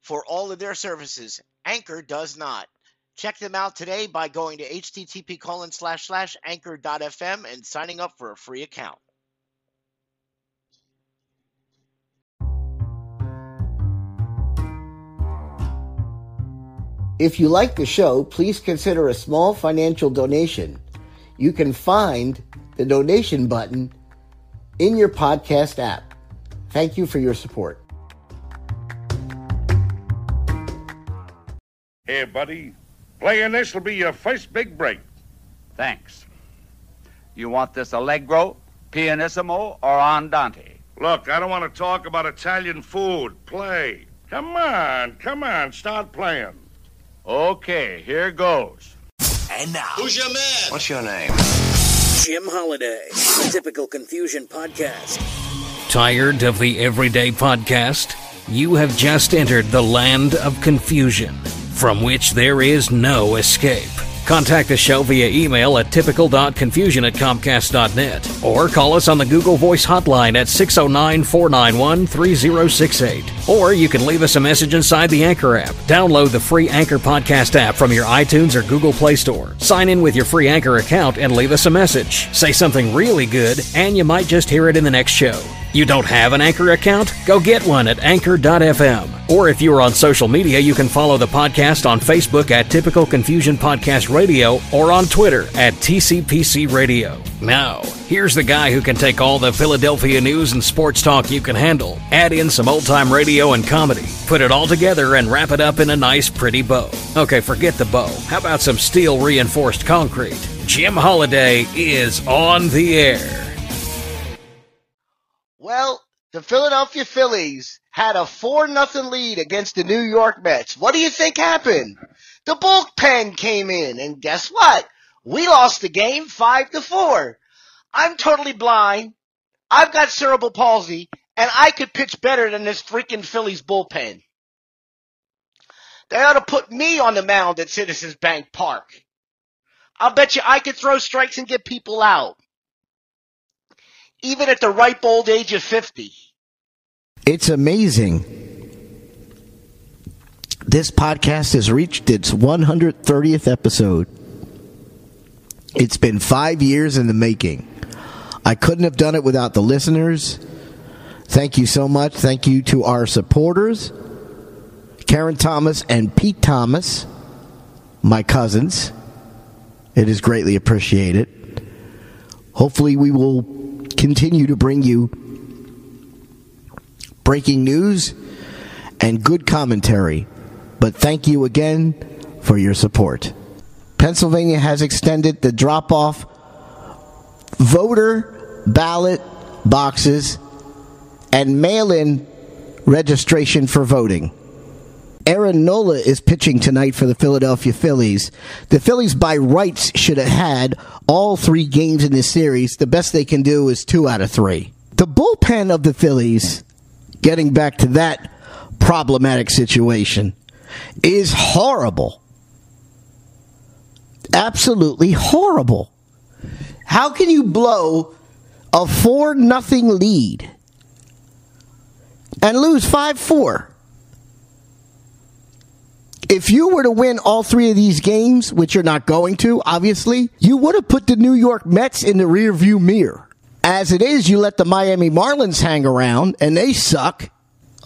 for all of their services. Anchor does not. Check them out today by going to http://anchor.fm and signing up for a free account. If you like the show, please consider a small financial donation. You can find the donation button in your podcast app. Thank you for your support. Hey, buddy. Playing this will be your first big break. Thanks. You want this allegro, pianissimo, or andante? Look, I don't want to talk about Italian food. Play. Come on. Start playing. Okay, here goes. And now. Who's your man? What's your name? Jim Holiday. Typical Confusion Podcast. Tired of the everyday podcast? You have just entered the land of confusion, from which there is no escape. Contact the show via email at typical.confusion@comcast.net or call us on the Google Voice hotline at 609-491-3068. Or you can leave us a message inside the Anchor app. Download the free Anchor podcast app from your iTunes or Google Play Store. Sign in with your free Anchor account and leave us a message. Say something really good, and you might just hear it in the next show. You don't have an Anchor account? Go get one at anchor.fm. Or if you are on social media, you can follow the podcast on Facebook at Typical Confusion Podcast Radio or on Twitter at TCPC Radio. Now, here's the guy who can take all the Philadelphia news and sports talk you can handle, add in some old-time radio and comedy, put it all together and wrap it up in a nice, pretty bow. Okay, forget the bow. How about some steel-reinforced concrete? Jim Holiday is on the air. Well, the Philadelphia Phillies had a 4-0 lead against the New York Mets. What do you think happened? The bullpen came in, and guess what? We lost the game 5-4. I'm totally blind. I've got cerebral palsy, and I could pitch better than this freaking Phillies bullpen. They ought to put me on the mound at Citizens Bank Park. I'll bet you I could throw strikes and get people out, even at the ripe old age of 50. It's amazing. This podcast has reached its 130th episode. It's been 5 years in the making. I couldn't have done it without the listeners. Thank you so much. Thank you to our supporters, Karen Thomas and Pete Thomas, my cousins. It is greatly appreciated. Hopefully we will continue to bring you breaking news and good commentary, but thank you again for your support. Pennsylvania has extended the drop-off voter ballot boxes and mail-in registration for voting. Aaron Nola is pitching tonight for the Philadelphia Phillies. The Phillies, by rights, should have had all three games in this series. The best they can do is 2 out of 3. The bullpen of the Phillies, getting back to that problematic situation, is horrible. Absolutely horrible. How can you blow a 4-0 lead and lose 5-4? If you were to win all three of these games, which you're not going to, obviously, you would have put the New York Mets in the rearview mirror. As it is, you let the Miami Marlins hang around, and they suck.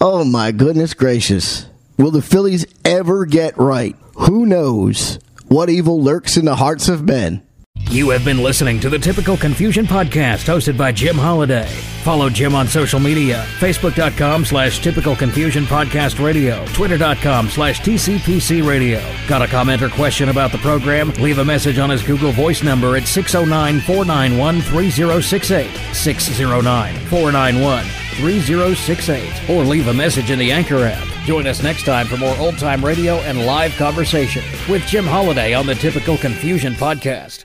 Oh, my goodness gracious. Will the Phillies ever get right? Who knows? What evil lurks in the hearts of men? You have been listening to the Typical Confusion Podcast, hosted by Jim Holiday. Follow Jim on social media, Facebook.com/Typical Confusion Podcast Radio, Twitter.com/TCPC Radio. Got a comment or question about the program? Leave a message on his Google Voice number at 609-491-3068, 609-491-3068, or leave a message in the Anchor app. Join us next time for more old-time radio and live conversation with Jim Holiday on the Typical Confusion Podcast.